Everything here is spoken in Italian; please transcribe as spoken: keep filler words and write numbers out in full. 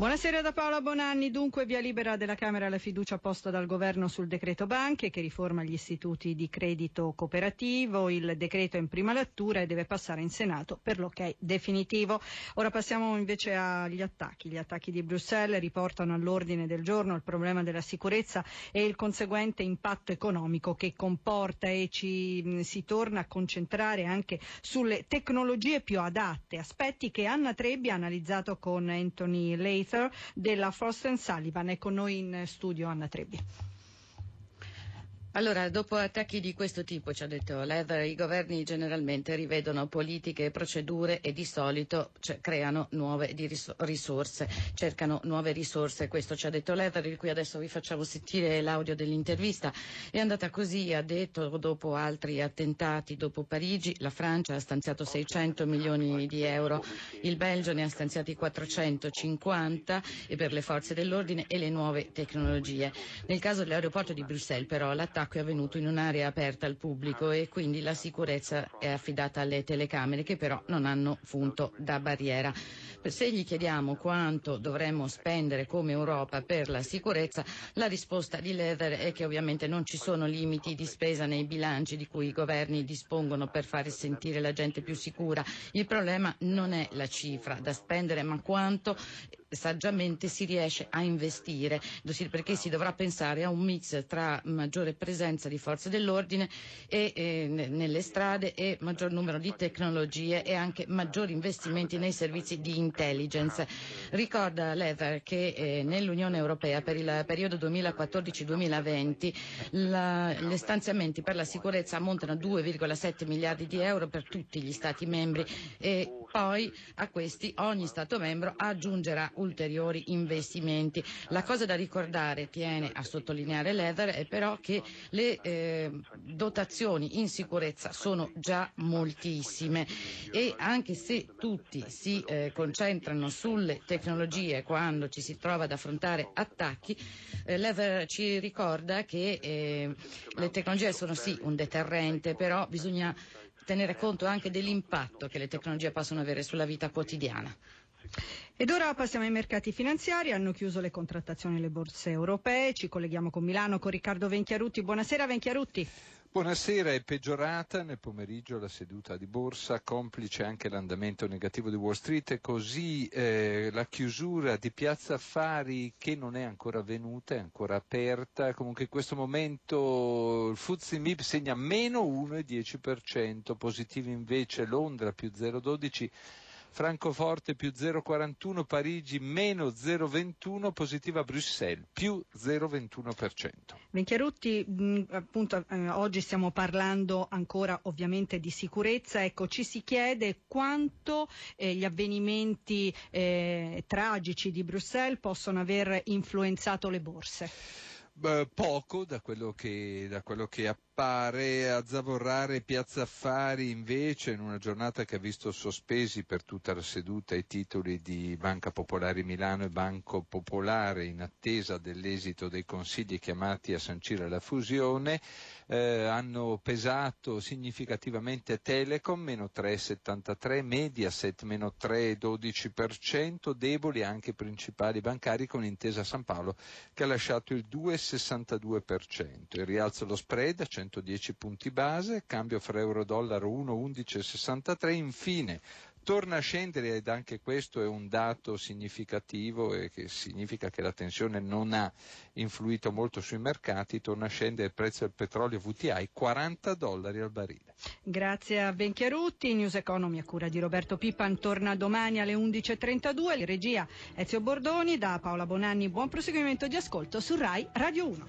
Buonasera da Paola Bonanni. Dunque, via libera della Camera la fiducia posta dal governo sul decreto banche che riforma gli istituti di credito cooperativo. Il decreto è in prima lettura e deve passare in Senato per l'ok definitivo. Ora passiamo invece agli attacchi. Gli attacchi di Bruxelles riportano all'ordine del giorno il problema della sicurezza e il conseguente impatto economico che comporta, e ci si torna a concentrare anche sulle tecnologie più adatte, aspetti che Anna Trebbia ha analizzato con Anthony Leith della Frost and Sullivan. È con noi in studio Anna Trebbia. Allora, dopo attacchi di questo tipo, ci ha detto Leather, i governi generalmente rivedono politiche e procedure e di solito cioè, creano nuove di ris- risorse, cercano nuove risorse. Questo ci ha detto Leather, di cui adesso vi facciamo sentire l'audio dell'intervista. È andata così, ha detto, dopo altri attentati, dopo Parigi, la Francia ha stanziato seicento milioni di euro, il Belgio ne ha stanziati quattrocentocinquanta e per le forze dell'ordine e le nuove tecnologie. Nel caso dell'aeroporto di Bruxelles, però, l'attacco è avvenuto in un'area aperta al pubblico e quindi la sicurezza è affidata alle telecamere, che però non hanno funto da barriera. Se gli chiediamo quanto dovremmo spendere come Europa per la sicurezza, la risposta di Leather è che ovviamente non ci sono limiti di spesa nei bilanci di cui i governi dispongono per far sentire la gente più sicura. Il problema non è la cifra da spendere, ma quanto saggiamente si riesce a investire, perché si dovrà pensare a un mix tra maggiore presenza di forze dell'ordine e, e, nelle strade e maggior numero di tecnologie e anche maggiori investimenti nei servizi di intelligence. Ricorda Leather che eh, nell'Unione Europea per il periodo duemilaquattordici duemilaventi la, gli stanziamenti per la sicurezza ammontano a due virgola sette miliardi di euro per tutti gli Stati membri e poi a questi ogni Stato membro aggiungerà ulteriori investimenti. La cosa da ricordare, tiene a sottolineare Leather, è però che le eh, dotazioni in sicurezza sono già moltissime e anche se tutti si eh, concentrano sulle tecnologie quando ci si trova ad affrontare attacchi, eh, Leather ci ricorda che eh, le tecnologie sono sì un deterrente, però bisogna tenere conto anche dell'impatto che le tecnologie possono avere sulla vita quotidiana. Ed ora passiamo ai mercati finanziari. Hanno chiuso le contrattazioni alle borse europee. Ci colleghiamo con Milano con Riccardo Venchiarutti. Buonasera Venchiarutti. Buonasera, è peggiorata nel pomeriggio la seduta di borsa, complice anche l'andamento negativo di Wall Street e così eh, la chiusura di Piazza Affari, che non è ancora avvenuta, è ancora aperta. Comunque in questo momento il F T S E M I B segna meno uno virgola dieci per cento, positivi invece Londra più zero virgola dodici per cento, Francoforte più zero virgola quarantuno per cento, Parigi meno zero virgola ventuno per cento, positiva Bruxelles più zero virgola ventuno per cento. Venchiarutti, appunto eh, oggi stiamo parlando ancora ovviamente di sicurezza, ecco ci si chiede quanto eh, gli avvenimenti eh, tragici di Bruxelles possono aver influenzato le borse. Poco da quello che, da quello che appare. A zavorrare Piazza Affari invece in una giornata che ha visto sospesi per tutta la seduta i titoli di Banca Popolare Milano e Banco Popolare in attesa dell'esito dei consigli chiamati a sancire la fusione. Eh, hanno pesato significativamente Telecom meno tre virgola settantatré per cento, Mediaset meno tre virgola dodici per cento, deboli anche i principali bancari con Intesa San Paolo che ha lasciato il due virgola sessantadue per cento. Il rialzo lo spread a centodieci punti base, cambio fra euro-dollaro uno virgola undici sessantatré. Infine torna a scendere, ed anche questo è un dato significativo e che significa che la tensione non ha influito molto sui mercati, torna a scendere il prezzo del petrolio W T I, quaranta dollari al barile. Grazie a Venchiarutti. News Economy a cura di Roberto Pippan torna domani alle undici e trentadue. In regia Ezio Bordoni, da Paola Bonanni buon proseguimento di ascolto su Rai Radio uno.